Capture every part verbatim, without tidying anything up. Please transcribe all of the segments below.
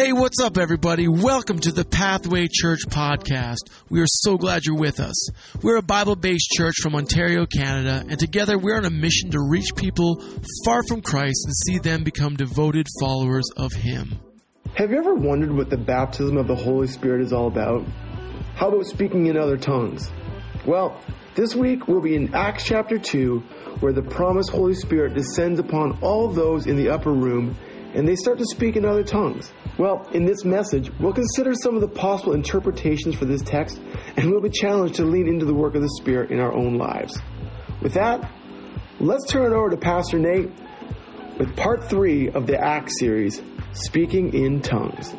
Hey, what's up, everybody? Welcome to the Pathway Church podcast. We are so glad you're with us. We're a Bible-based church from Ontario, Canada, and together we're on a mission to reach people far from Christ and see them become devoted followers of Him. Have you ever wondered what the baptism of the Holy Spirit is all about? How about speaking in other tongues? Well, this week we'll be in Acts chapter two, where the promised Holy Spirit descends upon all those in the upper room, and they start to speak in other tongues. Well, in this message, we'll consider some of the possible interpretations for this text, and we'll be challenged to lean into the work of the Spirit in our own lives. With that, let's turn it over to Pastor Nate with part three of the Acts series, Speaking in Tongues.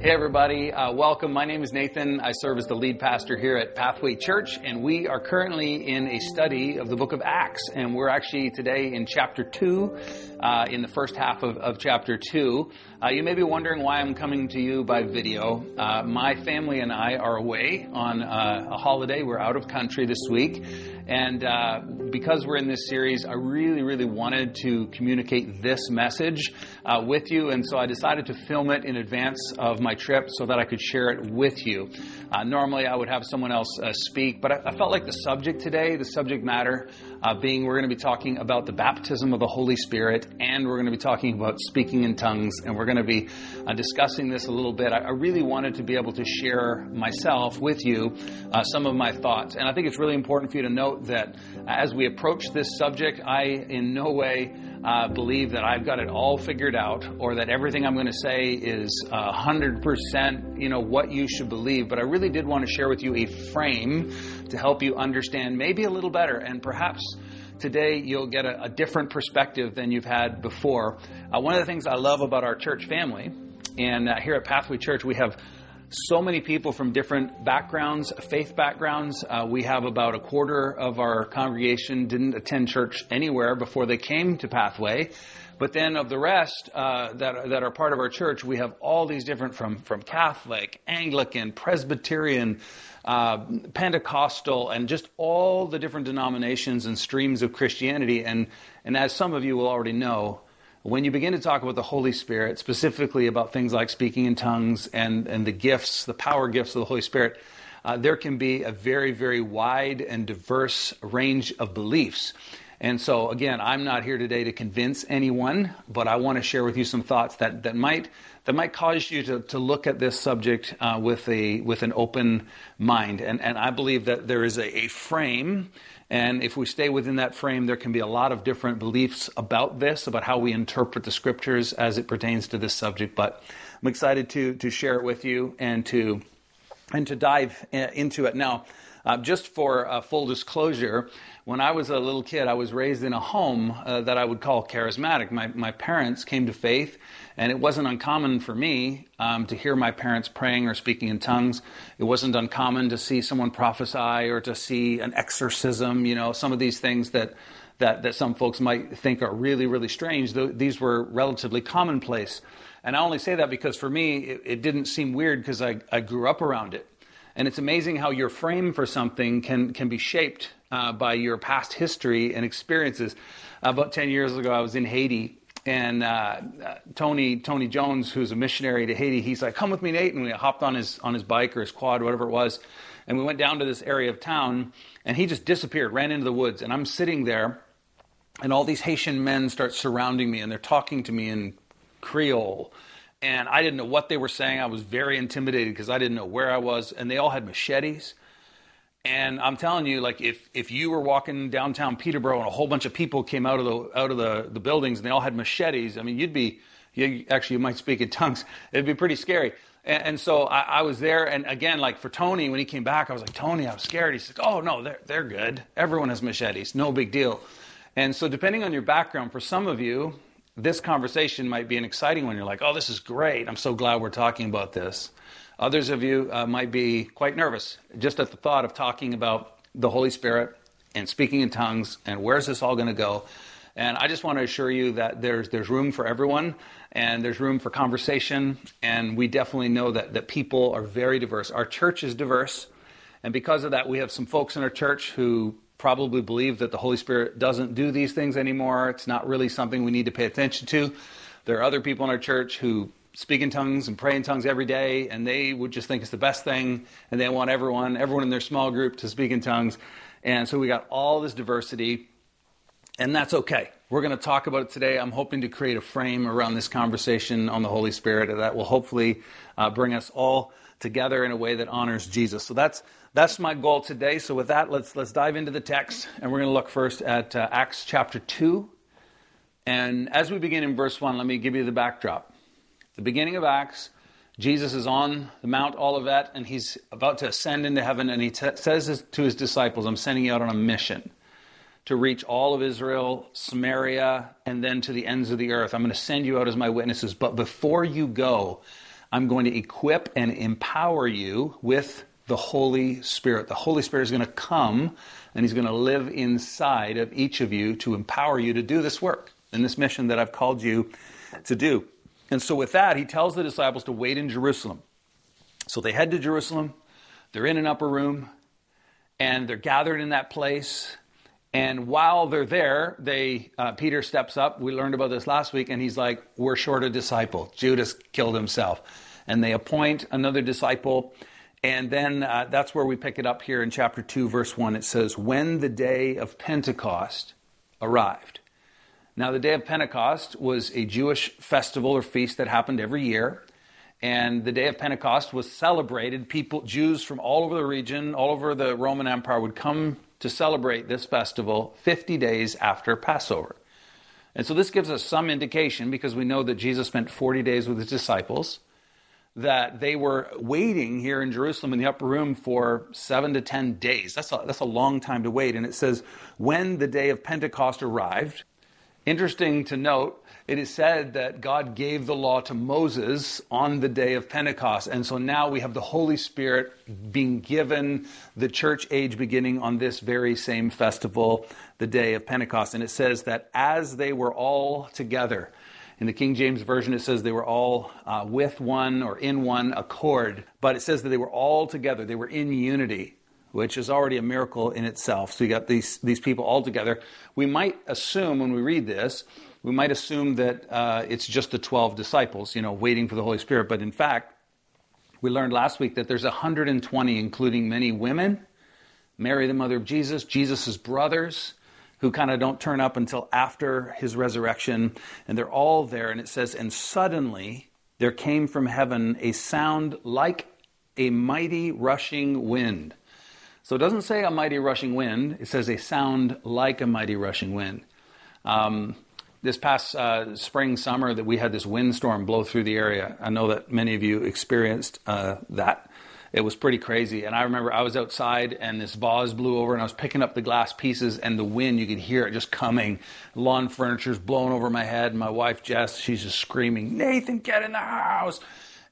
Hey, everybody. Uh, welcome. My name is Nathan. I serve as the lead pastor here at Pathway Church, and we are currently in a study of the book of Acts, and we're actually today in chapter two, uh, in the first half of, of chapter two. Uh, you may be wondering why I'm coming to you by video. Uh, my family and I are away on uh, a holiday. We're out of country this week. And uh, because we're in this series, I really, really wanted to communicate this message uh, with you. And so I decided to film it in advance of my trip so that I could share it with you. Uh, normally, I would have someone else uh, speak, but I, I felt like the subject today, the subject matter uh, being we're going to be talking about the baptism of the Holy Spirit, and we're going to be talking about speaking in tongues, and we're going to be uh, discussing this a little bit. I, I really wanted to be able to share myself with you uh, some of my thoughts. And I think it's really important for you to know that as we approach this subject, I in no way uh, believe that I've got it all figured out or that everything I'm going to say is uh, one hundred percent, you know, what you should believe. But I really did want to share with you a frame to help you understand maybe a little better, and perhaps today you'll get a, a different perspective than you've had before. Uh, one of the things I love about our church family, and uh, here at Pathway Church, we have so many people from different backgrounds, faith backgrounds. Uh, we have about a quarter of our congregation didn't attend church anywhere before they came to Pathway. But then of the rest uh, that, that are part of our church, we have all these different from, from Catholic, Anglican, Presbyterian, uh, Pentecostal, and just all the different denominations and streams of Christianity. And, and as some of you will already know, when you begin to talk about the Holy Spirit, specifically about things like speaking in tongues and, and the gifts, the power gifts of the Holy Spirit, uh, there can be a very, very wide and diverse range of beliefs. And so, again, I'm not here today to convince anyone, but I want to share with you some thoughts that, that might that might cause you to, to look at this subject uh, with a with an open mind. And, and I believe that there is a, a frame. And if we stay within that frame, there can be a lot of different beliefs about this, about how we interpret the scriptures as it pertains to this subject. But I'm excited to to share it with you and to and to dive into it. Now, uh, just for uh, full disclosure, when I was a little kid, I was raised in a home uh, that I would call charismatic. My my parents came to faith, and it wasn't uncommon for me um, to hear my parents praying or speaking in tongues. It wasn't uncommon to see someone prophesy or to see an exorcism, you know, some of these things that that, that some folks might think are really, really strange. These were relatively commonplace. And I only say that because for me, it, it didn't seem weird because I, I grew up around it. And it's amazing how your frame for something can, can be shaped uh, by your past history and experiences. About ten years ago, I was in Haiti. And uh, Tony Tony Jones, who's a missionary to Haiti, he's like, "Come with me, Nate." And we hopped on his on his bike or his quad, whatever it was, and we went down to this area of town. And he just disappeared, ran into the woods. And I'm sitting there, and all these Haitian men start surrounding me, and they're talking to me in Creole. And I didn't know what they were saying. I was very intimidated because I didn't know where I was. And they all had machetes. And I'm telling you, like, if, if you were walking downtown Peterborough and a whole bunch of people came out of the out of the, the buildings and they all had machetes, I mean, you'd be, you actually you might speak in tongues. It'd be pretty scary. And, and so I, I was there. And again, like for Tony, when he came back, I was like, "Tony, I'm scared." He's like, "Oh, no, they're, they're good. Everyone has machetes. No big deal." And so depending on your background, for some of you, this conversation might be an exciting one. You're like, "Oh, this is great. I'm so glad we're talking about this." Others of you uh, might be quite nervous just at the thought of talking about the Holy Spirit and speaking in tongues and where's this all going to go. And I just want to assure you that there's there's room for everyone and there's room for conversation. And we definitely know that, that people are very diverse. Our church is diverse. And because of that, we have some folks in our church who probably believe that the Holy Spirit doesn't do these things anymore. It's not really something we need to pay attention to. There are other people in our church who speak in tongues and pray in tongues every day, and they would just think it's the best thing, and they want everyone, everyone in their small group to speak in tongues. And so we got all this diversity, and that's okay. We're going to talk about it today. I'm hoping to create a frame around this conversation on the Holy Spirit that will hopefully uh, bring us all together in a way that honors Jesus. So that's that's my goal today. So with that, let's let's dive into the text, and we're going to look first at uh, Acts chapter two. And as we begin in verse one, let me give you the backdrop. The beginning of Acts, Jesus is on the Mount Olivet, and he's about to ascend into heaven, and he t- says to his disciples, I'm sending you out on a mission to reach all of Israel, Samaria, and then to the ends of the earth. I'm going to send you out as my witnesses, but before you go, I'm going to equip and empower you with the Holy Spirit. The Holy Spirit is going to come, and he's going to live inside of each of you to empower you to do this work and this mission that I've called you to do. And so with that, he tells the disciples to wait in Jerusalem. So they head to Jerusalem, they're in an upper room, and they're gathered in that place. And while they're there, they uh, Peter steps up. We learned about this last week, and he's like, we're short a disciple. Judas killed himself. And they appoint another disciple. And then uh, that's where we pick it up here in chapter two, verse one. It says, when the day of Pentecost arrived. Now, the day of Pentecost was a Jewish festival or feast that happened every year. And the day of Pentecost was celebrated. People, Jews from all over the region, all over the Roman Empire would come to celebrate this festival fifty days after Passover. And so this gives us some indication, because we know that Jesus spent forty days with his disciples, that they were waiting here in Jerusalem in the upper room for seven to ten days. That's a, that's a long time to wait. And it says, when the day of Pentecost arrived. Interesting to note, it is said that God gave the law to Moses on the day of Pentecost. And so now we have the Holy Spirit being given the church age beginning on this very same festival, the day of Pentecost. And it says that as they were all together, in the King James Version, it says they were all uh, with one or in one accord. But it says that they were all together. They were in unity, which is already a miracle in itself. So you got these these people all together. We might assume when we read this, we might assume that uh, it's just the twelve disciples, you know, waiting for the Holy Spirit. But in fact, we learned last week that there's one hundred twenty, including many women, Mary, the mother of Jesus, Jesus' brothers, who kind of don't turn up until after his resurrection. And they're all there. And it says, and suddenly there came from heaven a sound like a mighty rushing wind. So it doesn't say a mighty rushing wind. It says a sound like a mighty rushing wind. Um, this past uh, spring, summer, that we had this windstorm blow through the area. I know that many of you experienced uh, that. It was pretty crazy. And I remember I was outside and this vase blew over and I was picking up the glass pieces and the wind, you could hear it just coming. Lawn furniture's blowing over my head. And my wife, Jess, she's just screaming, Nathan, get in the house.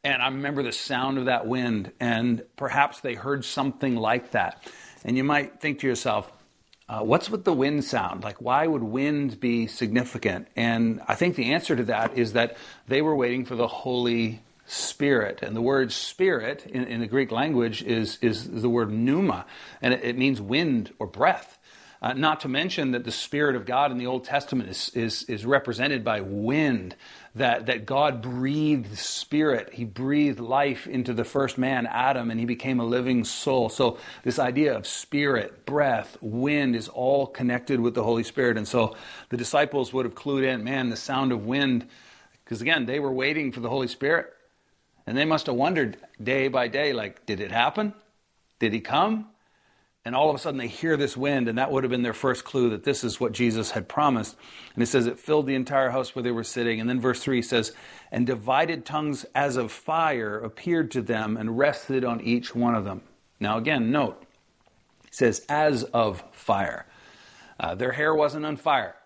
And I remember the sound of that wind, and perhaps they heard something like that. And you might think to yourself, uh, what's with the wind sound? Like, why would wind be significant? And I think the answer to that is that they were waiting for the Holy Spirit. And the word spirit in, in the Greek language is, is the word pneuma, and it, it means wind or breath. Uh, not to mention that the Spirit of God in the Old Testament is is, is represented by wind, that, that God breathed spirit. He breathed life into the first man, Adam, and he became a living soul. So this idea of spirit, breath, wind is all connected with the Holy Spirit. And so the disciples would have clued in, man, the sound of wind, because again, they were waiting for the Holy Spirit. And they must have wondered day by day, like, did it happen? Did he come? And all of a sudden they hear this wind, and that would have been their first clue that this is what Jesus had promised. And it says it filled the entire house where they were sitting. And then verse three says, and divided tongues as of fire appeared to them and rested on each one of them. Now again, note, it says as of fire. Uh, their hair wasn't on fire.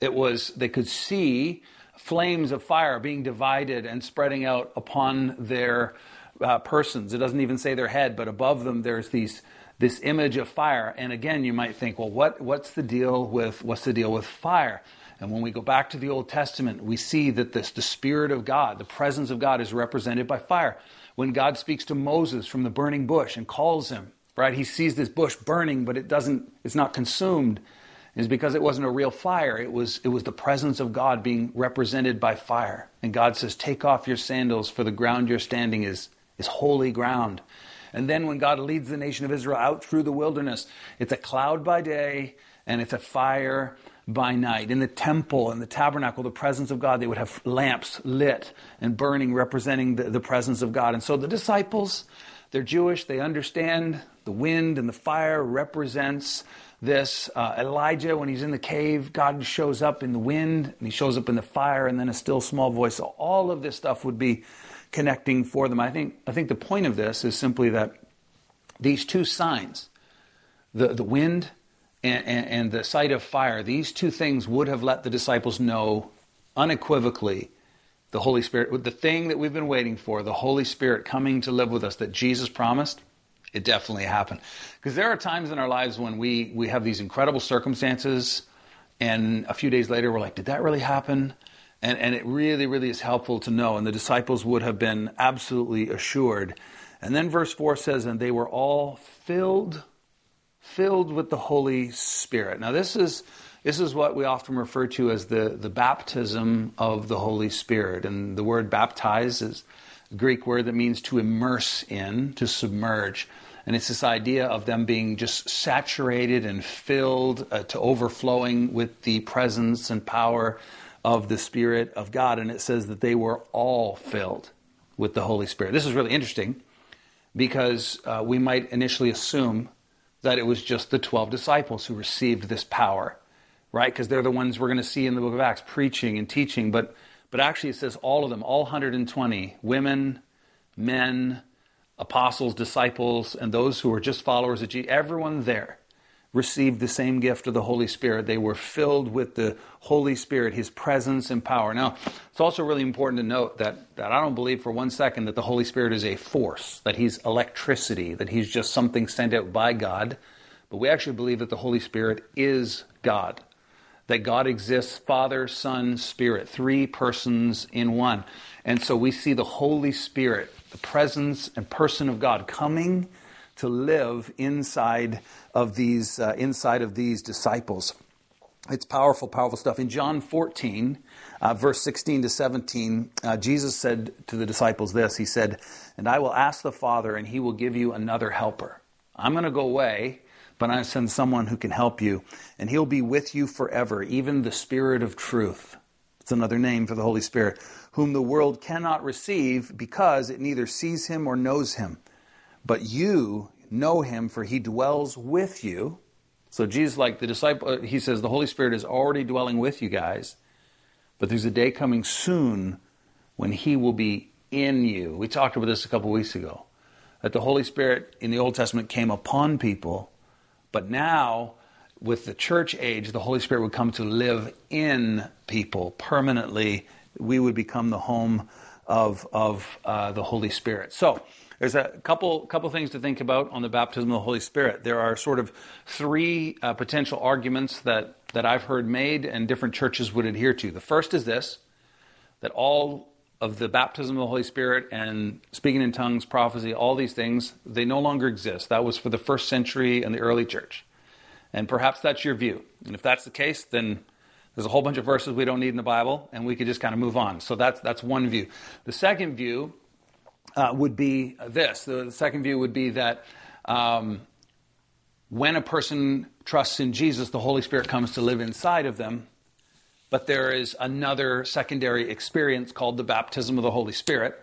It was, they could see flames of fire being divided and spreading out upon their uh, persons. It doesn't even say their head, but above them there's these this image of fire. And again, you might think, well, what, what's the deal with, what's the deal with fire? And when we go back to the Old Testament, we see that this, the Spirit of God, the presence of God is represented by fire. When God speaks to Moses from the burning bush and calls him, right? He sees this bush burning, but it doesn't, it's not consumed. is because it wasn't a real fire. It was, it was the presence of God being represented by fire. And God says, take off your sandals, for the ground you're standing is, is holy ground. And then when God leads the nation of Israel out through the wilderness, it's a cloud by day and it's a fire by night. In the temple, in the tabernacle, the presence of God, they would have lamps lit and burning, representing the, the presence of God. And so the disciples, they're Jewish, they understand the wind and the fire represents this. Uh, Elijah, when he's in the cave, God shows up in the wind, and he shows up in the fire, and then a still small voice. So all of this stuff would be connecting for them. I think I think the point of this is simply that these two signs, the, the wind and, and, and the sight of fire, these two things would have let the disciples know unequivocally the Holy Spirit, the thing that we've been waiting for, the Holy Spirit coming to live with us that Jesus promised. It definitely happened. Because there are times in our lives when we, we have these incredible circumstances and a few days later we're like, did that really happen? And, and it really, really is helpful to know. And the disciples would have been absolutely assured. And then verse four says, and they were all filled, filled with the Holy Spirit. Now this is this is what we often refer to as the, the baptism of the Holy Spirit. And the word baptize is a Greek word that means to immerse in, to submerge. And it's this idea of them being just saturated and filled uh, to overflowing with the presence and power of the Spirit of God. And it says that they were all filled with the Holy Spirit. This is really interesting because uh, we might initially assume that it was just the twelve disciples who received this power, right? Because they're the ones we're going to see in the book of Acts, preaching and teaching. But But actually it says all of them, all one hundred twenty, women, men, apostles, disciples, and those who were just followers of Jesus, everyone there received the same gift of the Holy Spirit. They were filled with the Holy Spirit, His presence and power. Now, it's also really important to note that, that I don't believe for one second that the Holy Spirit is a force, that He's electricity, that He's just something sent out by God. But we actually believe that the Holy Spirit is God. That God exists, Father, Son, Spirit, three persons in one. And so we see the Holy Spirit, the presence and person of God, coming to live inside of these uh, inside of these disciples. It's powerful, powerful stuff. In John fourteen, uh, verse sixteen to seventeen, uh, Jesus said to the disciples this. He said, and I will ask the Father, and He will give you another helper. I'm going to go away, but I send someone who can help you, and He'll be with you forever, even the Spirit of truth. It's another name for the Holy Spirit, whom the world cannot receive because it neither sees Him or knows Him. But you know Him, for He dwells with you. So Jesus, like the disciple, He says the Holy Spirit is already dwelling with you guys, but there's a day coming soon when He will be in you. We talked about this a couple weeks ago, that the Holy Spirit in the Old Testament came upon people, but now, with the church age, the Holy Spirit would come to live in people permanently. We would become the home of of uh, the Holy Spirit. So there's a couple couple things to think about on the baptism of the Holy Spirit. There are sort of three uh, potential arguments that, that I've heard made and different churches would adhere to. The first is this, that all of the baptism of the Holy Spirit and speaking in tongues, prophecy, all these things, they no longer exist. That was for the first century and the early church. And perhaps that's your view. And if that's the case, then there's a whole bunch of verses we don't need in the Bible, and we could just kind of move on. So that's that's one view. The second view uh, would be this. The, the second view would be that um, when a person trusts in Jesus, the Holy Spirit comes to live inside of them. But there is another secondary experience called the baptism of the Holy Spirit,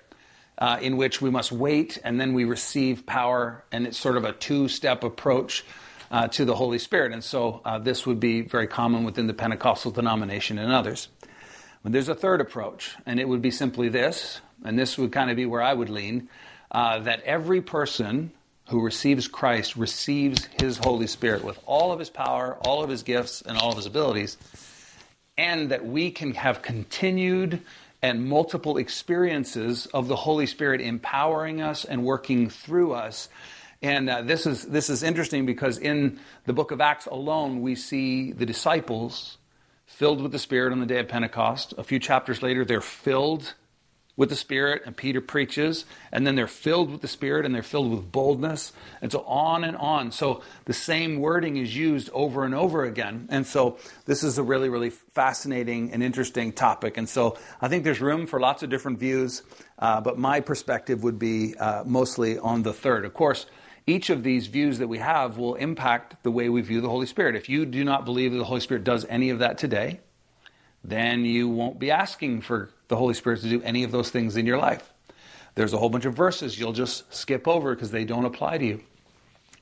uh, in which we must wait and then we receive power. And it's sort of a two-step approach uh, to the Holy Spirit. And so uh, this would be very common within the Pentecostal denomination and others. But there's a third approach, and it would be simply this, and this would kind of be where I would lean, uh, that every person who receives Christ receives His Holy Spirit with all of His power, all of His gifts, and all of His abilities, and that we can have continued and multiple experiences of the Holy Spirit empowering us and working through us. And uh, this is this is interesting because in the book of Acts alone, we see the disciples filled with the Spirit on the day of Pentecost. A few chapters later, they're filled with the Spirit, and Peter preaches, and then they're filled with the Spirit, and they're filled with boldness, and so on and on. So the same wording is used over and over again, and so this is a really, really fascinating and interesting topic, and so I think there's room for lots of different views, uh, but my perspective would be uh, mostly on the third. Of course, each of these views that we have will impact the way we view the Holy Spirit. If you do not believe that the Holy Spirit does any of that today, then you won't be asking for the Holy Spirit to do any of those things in your life. There's a whole bunch of verses you'll just skip over because they don't apply to you.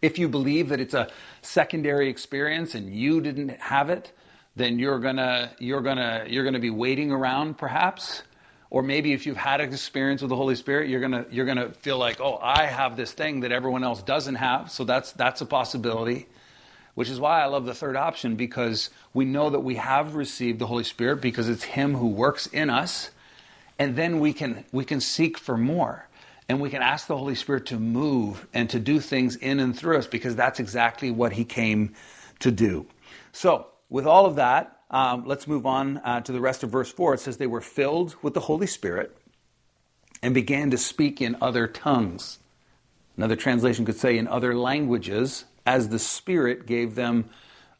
If you believe that it's a secondary experience and you didn't have it, then you're gonna you're gonna you're gonna be waiting around, perhaps. Or maybe if you've had an experience with the Holy Spirit, you're gonna you're gonna feel like, oh, I have this thing that everyone else doesn't have. So that's that's a possibility. Which is why I love the third option, because we know that we have received the Holy Spirit because it's Him who works in us. And then we can we can seek for more. And we can ask the Holy Spirit to move and to do things in and through us, because that's exactly what He came to do. So with all of that, um, let's move on uh, to the rest of verse four. It says, they were filled with the Holy Spirit and began to speak in other tongues. Another translation could say in other languages, as the Spirit gave them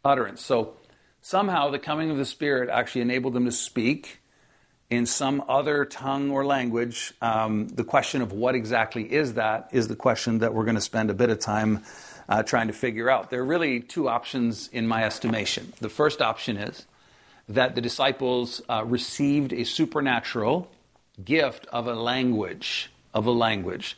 utterance. So somehow the coming of the Spirit actually enabled them to speak in some other tongue or language. Um, the question of what exactly is that is the question that we're going to spend a bit of time uh, trying to figure out. There are really two options in my estimation. The first option is that the disciples uh, received a supernatural gift of a language, of a language.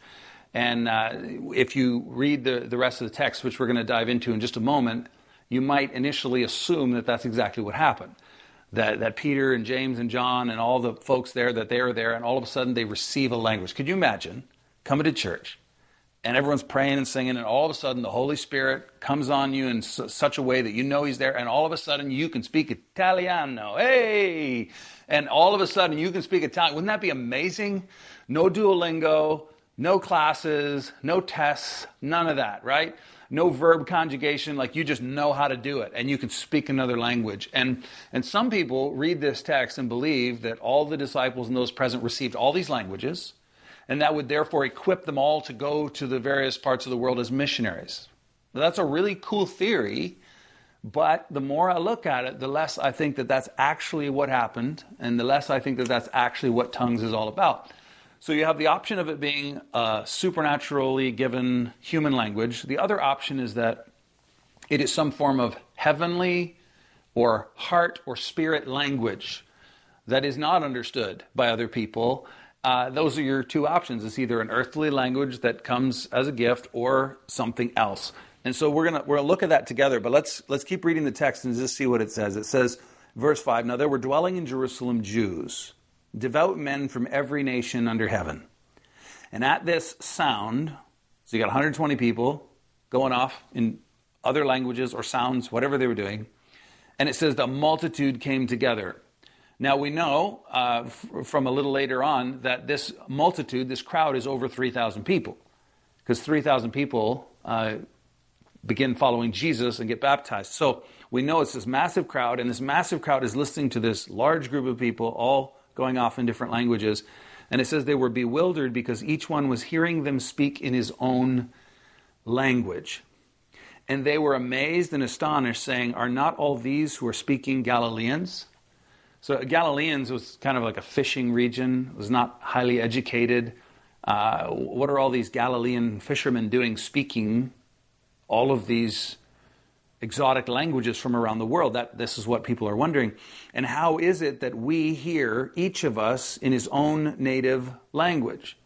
And uh, if you read the, the rest of the text, which we're going to dive into in just a moment, you might initially assume that that's exactly what happened. That that Peter and James and John and all the folks there, that they are there, and all of a sudden they receive a language. Could you imagine coming to church and everyone's praying and singing, and all of a sudden the Holy Spirit comes on you in su- such a way that you know He's there, and all of a sudden you can speak Italiano. Hey! And all of a sudden you can speak Italian. Wouldn't that be amazing? No Duolingo. No classes, no tests, none of that, right? No verb conjugation, like you just know how to do it, and you can speak another language. And and some people read this text and believe that all the disciples and those present received all these languages, and that would therefore equip them all to go to the various parts of the world as missionaries. Now, that's a really cool theory, but the more I look at it, the less I think that that's actually what happened, and the less I think that that's actually what tongues is all about. So you have the option of it being a supernaturally given human language. The other option is that it is some form of heavenly or heart or spirit language that is not understood by other people. Uh, those are your two options. It's either an earthly language that comes as a gift or something else. And so we're gonna we're gonna look at that together. But let's let's keep reading the text and just see what it says. It says, verse five. Now there were dwelling in Jerusalem Jews, devout men from every nation under heaven. And at this sound, so you got one hundred twenty people going off in other languages or sounds, whatever they were doing. And it says the multitude came together. Now we know uh, f- from a little later on that this multitude, this crowd, is over three thousand people. Because three thousand people uh, begin following Jesus and get baptized. So we know it's this massive crowd, and this massive crowd is listening to this large group of people all going off in different languages. And it says they were bewildered because each one was hearing them speak in his own language. And they were amazed and astonished, saying, are not all these who are speaking Galileans? So Galileans was kind of like a fishing region. It was not highly educated. Uh, what are all these Galilean fishermen doing speaking all of these exotic languages from around the world? That this is what people are wondering. And how is it that we hear, each of us, in his own native language?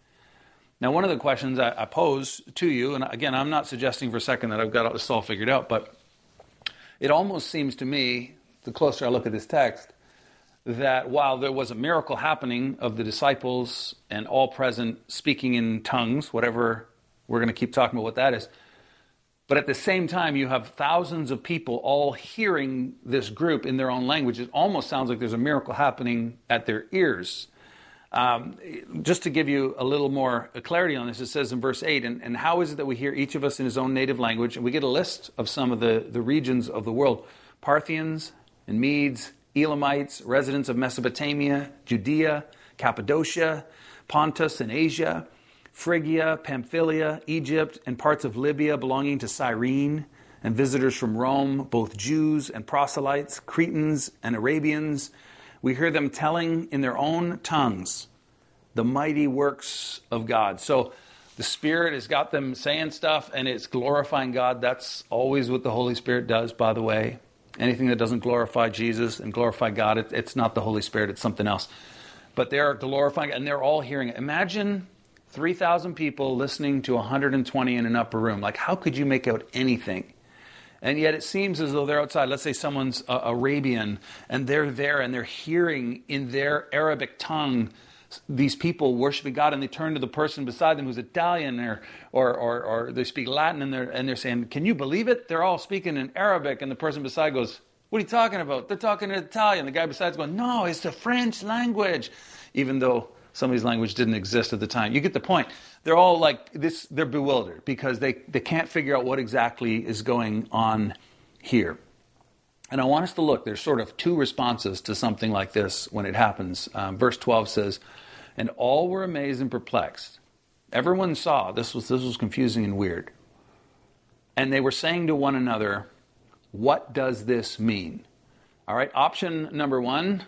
Now, one of the questions I, I pose to you, and again, I'm not suggesting for a second that I've got this all figured out, but it almost seems to me, the closer I look at this text, that while there was a miracle happening of the disciples and all present speaking in tongues, whatever, we're going to keep talking about what that is, but at the same time, you have thousands of people all hearing this group in their own language. It almost sounds like there's a miracle happening at their ears. Um, just to give you a little more clarity on this, it says in verse eight, and, and how is it that we hear each of us in his own native language? And we get a list of some of the, the regions of the world. Parthians and Medes, Elamites, residents of Mesopotamia, Judea, Cappadocia, Pontus in Asia, Phrygia, Pamphylia, Egypt, and parts of Libya belonging to Cyrene, and visitors from Rome, both Jews and proselytes, Cretans and Arabians. We hear them telling in their own tongues the mighty works of God. So the Spirit has got them saying stuff, and it's glorifying God. That's always what the Holy Spirit does, by the way. Anything that doesn't glorify Jesus and glorify God, it, it's not the Holy Spirit, it's something else. But they're glorifying, and they're all hearing it. Imagine three thousand people listening to one hundred twenty in an upper room. Like, how could you make out anything? And yet it seems as though they're outside. Let's say someone's uh, Arabian, and they're there, and they're hearing in their Arabic tongue these people worshiping God, and they turn to the person beside them who's Italian, or or or, or they speak Latin, and they're, and they're saying, can you believe it? They're all speaking in Arabic, and the person beside goes, what are you talking about? They're talking in Italian. The guy beside's going, no, it's the French language, even though somebody's language didn't exist at the time. You get the point. They're all like this. They're bewildered because they, they can't figure out what exactly is going on here. And I want us to look. There's sort of two responses to something like this when it happens. Um, verse twelve says, and all were amazed and perplexed. Everyone saw this was this was confusing and weird. And they were saying to one another, what does this mean? All right. Option number one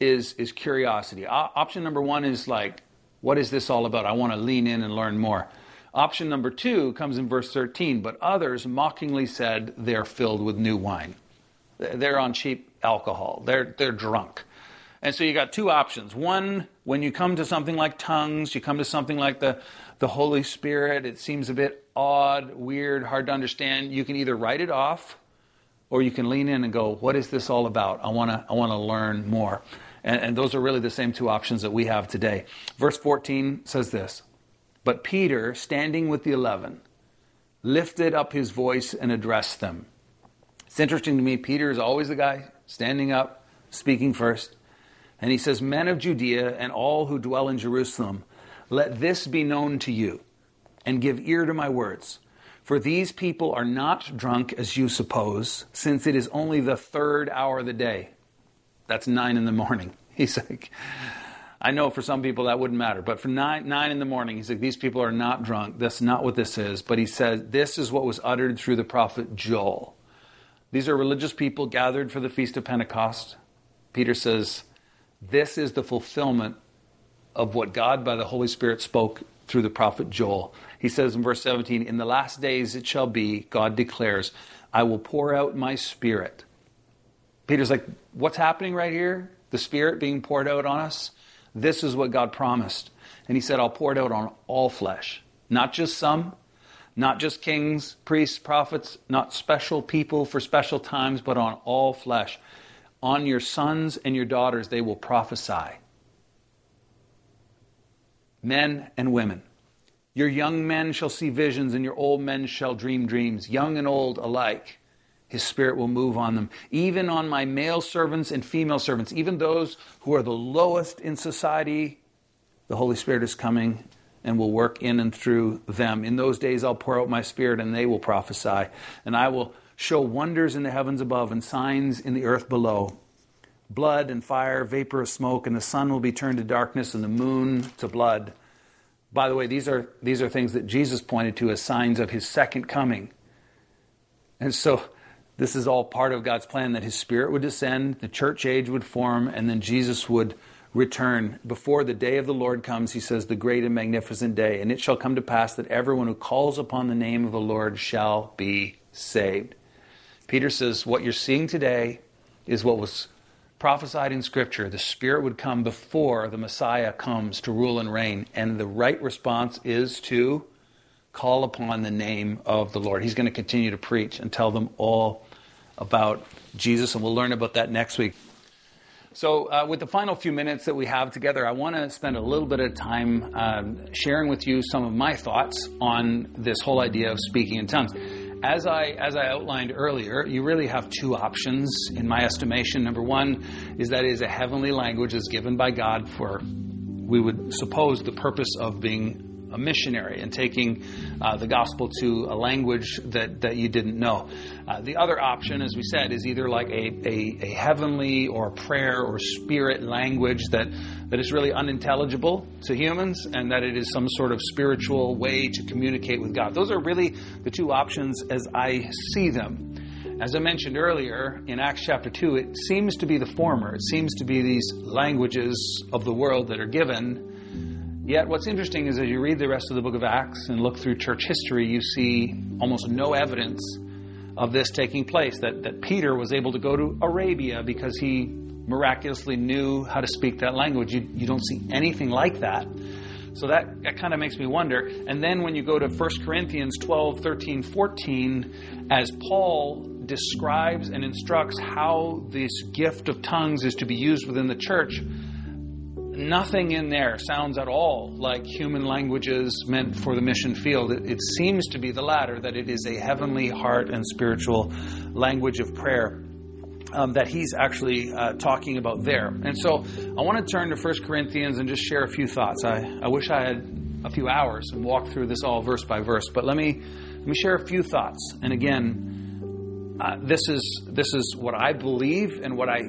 is is curiosity. O- option number one is like, what is this all about? I want to lean in and learn more. Option number two comes in verse thirteen, but others mockingly said they're filled with new wine. They're on cheap alcohol. They're they're drunk. And so you got two options. One, when you come to something like tongues, you come to something like the, the Holy Spirit, it seems a bit odd, weird, hard to understand. You can either write it off, or you can lean in and go, what is this all about? I want to I want to learn more. And, and those are really the same two options that we have today. Verse fourteen says this, but Peter, standing with the eleven, lifted up his voice and addressed them. It's interesting to me, Peter is always the guy standing up, speaking first. And he says, men of Judea and all who dwell in Jerusalem, let this be known to you and give ear to my words. For these people are not drunk, as you suppose, since it is only the third hour of the day. That's nine in the morning. He's like, I know for some people that wouldn't matter, but for nine, nine in the morning, he's like, these people are not drunk. That's not what this is. But he says, this is what was uttered through the prophet Joel. These are religious people gathered for the Feast of Pentecost. Peter says, this is the fulfillment of what God by the Holy Spirit spoke through the prophet Joel. He says in verse seventeen, in the last days it shall be, God declares, I will pour out my Spirit. Peter's like, what's happening right here? The Spirit being poured out on us? This is what God promised. And he said, I'll pour it out on all flesh. Not just some, not just kings, priests, prophets, not special people for special times, but on all flesh. On your sons and your daughters, they will prophesy. Men and women. Your young men shall see visions, and your old men shall dream dreams. Young and old alike, his Spirit will move on them. Even on my male servants and female servants, even those who are the lowest in society, the Holy Spirit is coming and will work in and through them. In those days I'll pour out my Spirit, and they will prophesy. And I will show wonders in the heavens above and signs in the earth below. Blood and fire, vapor of smoke, and the sun will be turned to darkness and the moon to blood. By the way, these are these are things that Jesus pointed to as signs of his second coming. And so this is all part of God's plan, that his Spirit would descend, the church age would form, and then Jesus would return. Before the day of the Lord comes, he says, the great and magnificent day. And it shall come to pass that everyone who calls upon the name of the Lord shall be saved. Peter says, what you're seeing today is what was prophesied in Scripture. The Spirit would come before the Messiah comes to rule and reign. And the right response is to call upon the name of the Lord. He's going to continue to preach and tell them all about Jesus. And we'll learn about that next week. So uh, with the final few minutes that we have together, I want to spend a little bit of time um, sharing with you some of my thoughts on this whole idea of speaking in tongues. As I as I outlined earlier, you really have two options in my estimation. Number one is that it is a heavenly language is given by God for, we would suppose, the purpose of being a missionary and taking uh, the gospel to a language that, that you didn't know. Uh, the other option, as we said, is either like a, a, a heavenly or prayer or spirit language that, that is really unintelligible to humans, and that it is some sort of spiritual way to communicate with God. Those are really the two options as I see them. As I mentioned earlier, in Acts chapter two, it seems to be the former. It seems to be these languages of the world that are given. Yet what's interesting is as you read the rest of the book of Acts and look through church history, you see almost no evidence of this taking place, that, that Peter was able to go to Arabia because he miraculously knew how to speak that language. You, you don't see anything like that. So that, that kind of makes me wonder. And then when you go to First Corinthians twelve, thirteen, fourteen, as Paul describes and instructs how this gift of tongues is to be used within the church, nothing in there sounds at all like human languages meant for the mission field. It, it seems to be the latter, that it is a heavenly heart and spiritual language of prayer Um, that he's actually uh, talking about there. And so I want to turn to First Corinthians and just share a few thoughts. I, I wish I had a few hours and walk through this all verse by verse, but let me let me share a few thoughts. And again, uh, this is this is what I believe and what I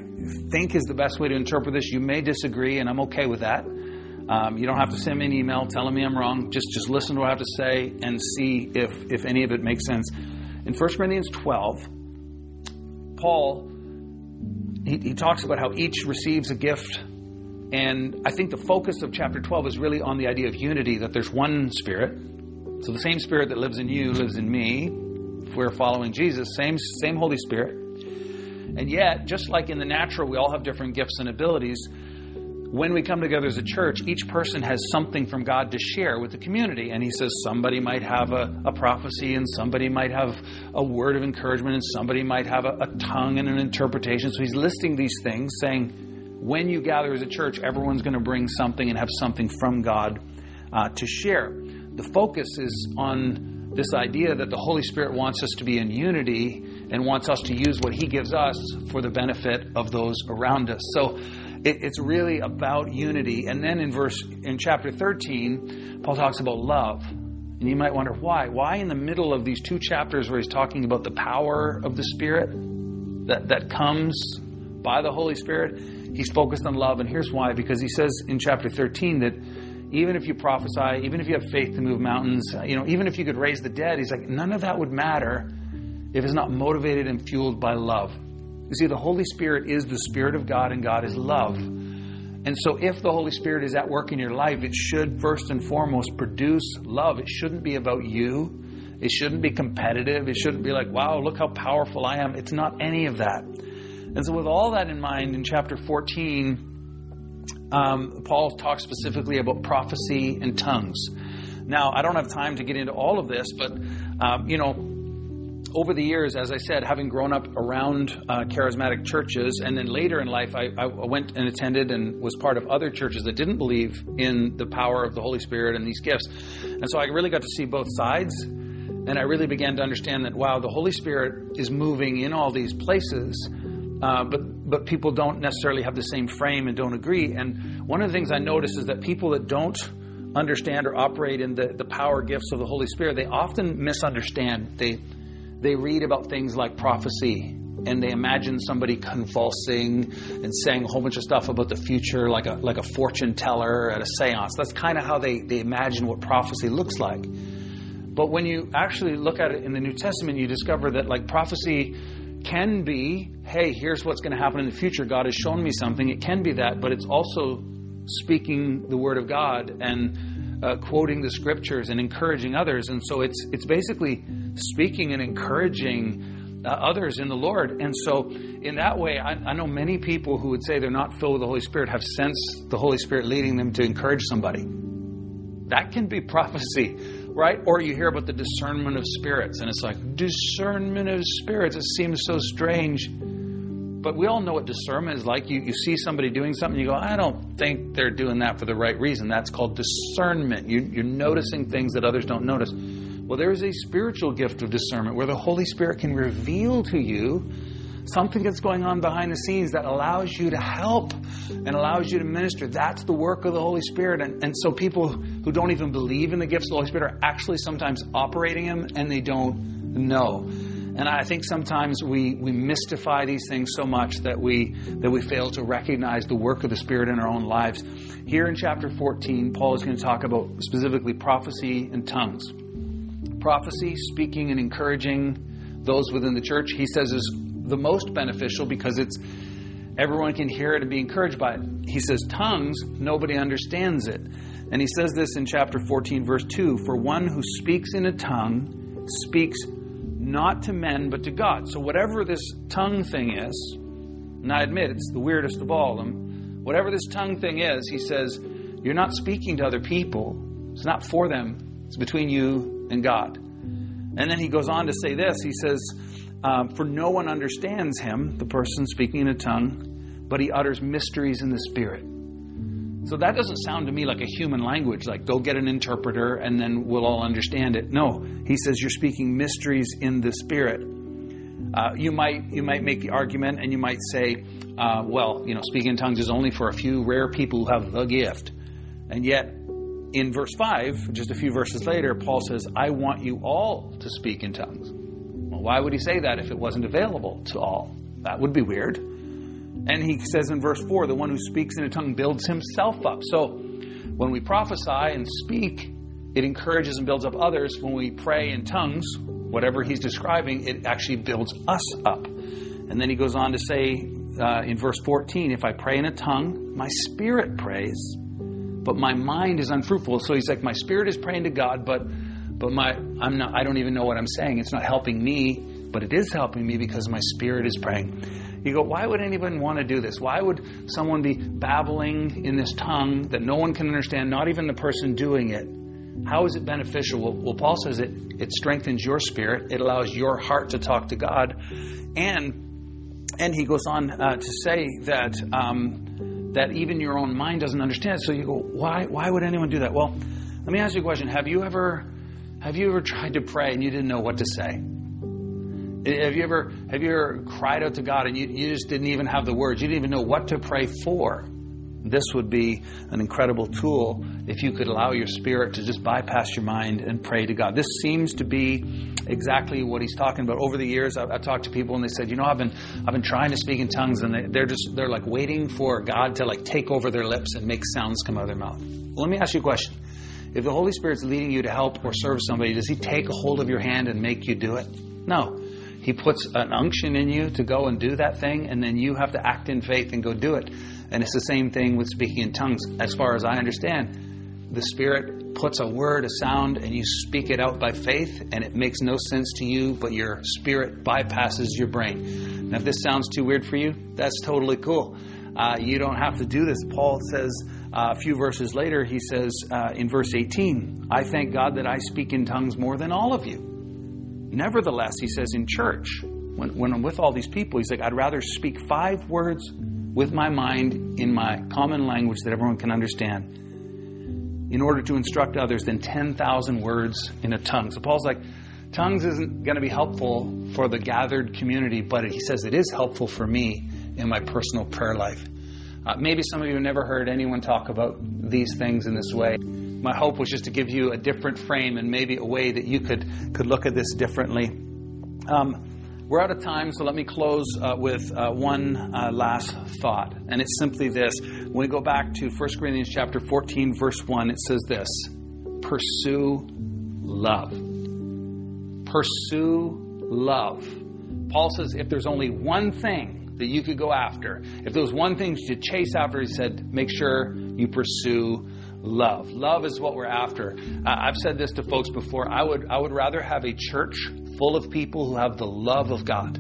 think is the best way to interpret this. You may disagree, and I'm okay with that. Um, you don't have to send me an email telling me I'm wrong. Just just listen to what I have to say and see if if any of it makes sense. In First Corinthians twelve, Paul He, he talks about how each receives a gift, and I think the focus of chapter twelve is really on the idea of unity, that there's one Spirit. So the same Spirit that lives in you lives in me. If we're following Jesus, same same Holy Spirit. And yet, just like in the natural, we all have different gifts and abilities. When we come together as a church, each person has something from God to share with the community. And he says somebody might have a, a prophecy, and somebody might have a word of encouragement, and somebody might have a, a tongue and an interpretation. So he's listing these things, saying when you gather as a church, everyone's going to bring something and have something from God uh, to share. The focus is on this idea that the Holy Spirit wants us to be in unity and wants us to use what he gives us for the benefit of those around us. So it's really about unity. And then in verse in chapter thirteen, Paul talks about love. And you might wonder why. Why in the middle of these two chapters where he's talking about the power of the Spirit that, that comes by the Holy Spirit, he's focused on love. And here's why. Because he says in chapter thirteen that even if you prophesy, even if you have faith to move mountains, you know, even if you could raise the dead, he's like, none of that would matter if it's not motivated and fueled by love. You see, the Holy Spirit is the Spirit of God, and God is love. And so if the Holy Spirit is at work in your life, it should first and foremost produce love. It shouldn't be about you. It shouldn't be competitive. It shouldn't be like, wow, look how powerful I am. It's not any of that. And so with all that in mind, in chapter fourteen, um, Paul talks specifically about prophecy and tongues. Now, I don't have time to get into all of this, but, um, you know, over the years, as I said, having grown up around uh, charismatic churches, and then later in life, I, I went and attended and was part of other churches that didn't believe in the power of the Holy Spirit and these gifts. And so I really got to see both sides, and I really began to understand that, wow, the Holy Spirit is moving in all these places, uh, but, but people don't necessarily have the same frame and don't agree. And one of the things I noticed is that people that don't understand or operate in the, the power gifts of the Holy Spirit, they often misunderstand. They They read about things like prophecy, and they imagine somebody convulsing and saying a whole bunch of stuff about the future, like a like a fortune teller at a seance. That's kind of how they, they imagine what prophecy looks like. But when you actually look at it in the New Testament, you discover that like prophecy can be, hey, here's what's going to happen in the future. God has shown me something. It can be that, but it's also speaking the word of God and uh, quoting the scriptures and encouraging others. And so it's it's basically speaking and encouraging uh, others in the Lord. And so in that way, I, I know many people who would say they're not filled with the Holy Spirit have sensed the Holy Spirit leading them to encourage somebody. That can be prophecy, right? Or you hear about the discernment of spirits, and it's like, discernment of spirits, it seems so strange. But we all know what discernment is like. You, you see somebody doing something, you go, I don't think they're doing that for the right reason. That's called discernment. You, you're noticing things that others don't notice. Well, there is a spiritual gift of discernment where the Holy Spirit can reveal to you something that's going on behind the scenes that allows you to help and allows you to minister. That's the work of the Holy Spirit. And, and so people who don't even believe in the gifts of the Holy Spirit are actually sometimes operating them and they don't know. And I think sometimes we, we mystify these things so much that we that we fail to recognize the work of the Spirit in our own lives. Here in chapter fourteen, Paul is going to talk about specifically prophecy and tongues. Prophecy, speaking and encouraging those within the church, he says is the most beneficial because it's everyone can hear it and be encouraged by it. He says tongues, nobody understands it. And he says this in chapter fourteen, verse two, for one who speaks in a tongue speaks not to men, but to God. So whatever this tongue thing is, and I admit it's the weirdest of all them, whatever this tongue thing is, he says, you're not speaking to other people. It's not for them. It's between you and God. And then he goes on to say this. He says, um, for no one understands him, the person speaking in a tongue, but he utters mysteries in the Spirit. So that doesn't sound to me like a human language, like go get an interpreter and then we'll all understand it. No, he says you're speaking mysteries in the Spirit. Uh, you might you might make the argument and you might say, uh, well, you know, speaking in tongues is only for a few rare people who have the gift. And yet in verse five, just a few verses later, Paul says, I want you all to speak in tongues. Well, why would he say that if it wasn't available to all? That would be weird. And he says in verse four, the one who speaks in a tongue builds himself up. So when we prophesy and speak, it encourages and builds up others. When we pray in tongues, whatever he's describing, it actually builds us up. And then he goes on to say uh, in verse fourteen, if I pray in a tongue, my spirit prays, but my mind is unfruitful. So he's like, my spirit is praying to God, but but my I'm not. I don't even know what I'm saying. It's not helping me, but it is helping me because my spirit is praying. You go, why would anyone want to do this? Why would someone be babbling in this tongue that no one can understand, not even the person doing it? How is it beneficial? Well, well Paul says it, it strengthens your spirit. It allows your heart to talk to God. And and he goes on uh, to say that um, that even your own mind doesn't understand it. So you go, why why would anyone do that? Well, let me ask you a question. Have you ever have you ever tried to pray and you didn't know what to say? Have you ever have you ever cried out to God and you, you just didn't even have the words? You didn't even know what to pray for. This would be an incredible tool if you could allow your spirit to just bypass your mind and pray to God. This seems to be exactly what he's talking about. Over the years, I've talked to people and they said, you know, I've been I've been trying to speak in tongues, and they, they're just they're like waiting for God to like take over their lips and make sounds come out of their mouth. Well, let me ask you a question. If the Holy Spirit's leading you to help or serve somebody, does he take a hold of your hand and make you do it? No. He puts an unction in you to go and do that thing, and then you have to act in faith and go do it. And it's the same thing with speaking in tongues. As far as I understand, the Spirit puts a word, a sound, and you speak it out by faith, and it makes no sense to you, but your spirit bypasses your brain. Now, if this sounds too weird for you, that's totally cool. Uh, you don't have to do this. Paul says uh, a few verses later, he says uh, in verse eighteen, I thank God that I speak in tongues more than all of you. Nevertheless, he says in church, when, when I'm with all these people, he's like, I'd rather speak five words with my mind in my common language that everyone can understand in order to instruct others than ten thousand words in a tongue. So Paul's like, tongues isn't going to be helpful for the gathered community, but he says it is helpful for me in my personal prayer life. Uh, maybe some of you have never heard anyone talk about these things in this way. My hope was just to give you a different frame and maybe a way that you could, could look at this differently. Um, we're out of time, so let me close uh, with uh, one uh, last thought. And it's simply this. When we go back to First Corinthians chapter fourteen, verse one, it says this. Pursue love. Pursue love. Paul says if there's only one thing that you could go after, if there was one thing to chase after, he said, make sure you pursue love. Love is what we're after. Uh, I've said this to folks before. I would I would rather have a church full of people who have the love of God,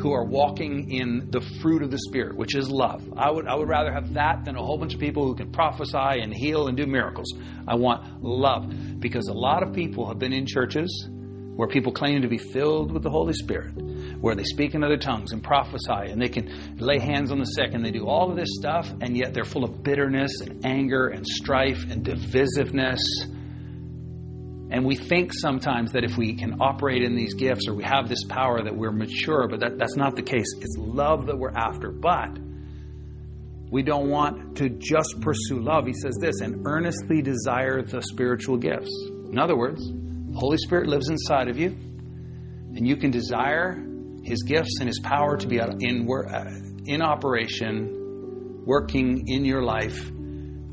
who are walking in the fruit of the Spirit, which is love. I would I would rather have that than a whole bunch of people who can prophesy and heal and do miracles. I want love, because a lot of people have been in churches where people claim to be filled with the Holy Spirit, where they speak in other tongues and prophesy and they can lay hands on the sick and they do all of this stuff, and yet they're full of bitterness and anger and strife and divisiveness. And we think sometimes that if we can operate in these gifts or we have this power that we're mature, but that, that's not the case. It's love that we're after. But We don't want to just pursue love. He says this, and earnestly desire the spiritual gifts. In other words, the Holy Spirit lives inside of you, and you can desire His gifts and His power to be in, in operation, working in your life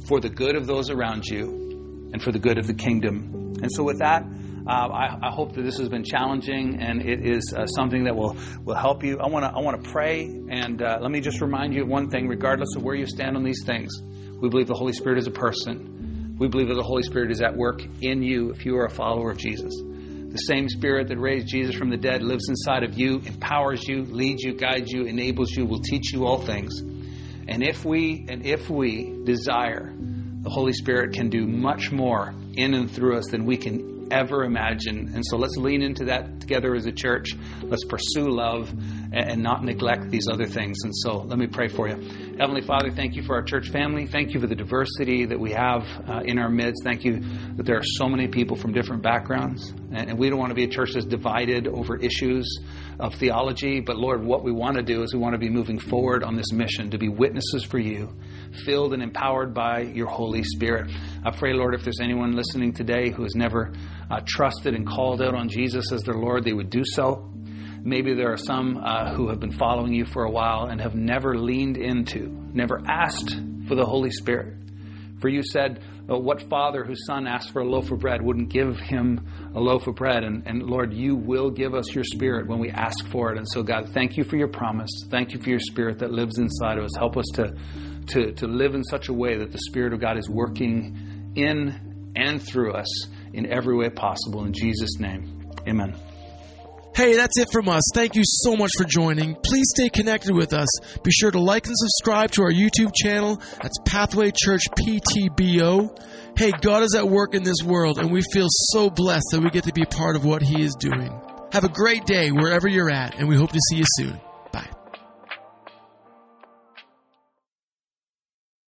for the good of those around you and for the good of the kingdom. And so with that, uh, I, I hope that this has been challenging, and it is uh, something that will, will help you. I want to I want to pray, and uh, let me just remind you of one thing. Regardless of where you stand on these things, we believe the Holy Spirit is a person. We believe that the Holy Spirit is at work in you if you are a follower of Jesus. The same Spirit that raised Jesus from the dead lives inside of you, empowers you, leads you, guides you, enables you, will teach you all things. And if we and if we desire, the Holy Spirit can do much more in and through us than we can ever imagine. And so let's lean into that together as a church. Let's pursue love and not neglect these other things. And so let me pray for you. Heavenly Father, thank you for our church family. Thank you for the diversity that we have uh, in our midst. Thank you that there are so many people from different backgrounds. And, and we don't want to be a church that's divided over issues of theology. But Lord, what we want to do is we want to be moving forward on this mission to be witnesses for you, filled and empowered by your Holy Spirit. I pray, Lord, if there's anyone listening today who has never uh, trusted and called out on Jesus as their Lord, they would do so. Maybe there are some uh, who have been following you for a while and have never leaned into, never asked for the Holy Spirit. For you said, oh, what father whose son asked for a loaf of bread wouldn't give him a loaf of bread? And, and Lord, you will give us your Spirit when we ask for it. And so, God, thank you for your promise. Thank you for your Spirit that lives inside of us. Help us to, to, to live in such a way that the Spirit of God is working in and through us in every way possible. In Jesus' name, amen. Hey, that's it from us. Thank you so much for joining. Please stay connected with us. Be sure to like and subscribe to our YouTube channel. That's Pathway Church P T B O. Hey, God is at work in this world, and we feel so blessed that we get to be a part of what He is doing. Have a great day wherever you're at, and we hope to see you soon.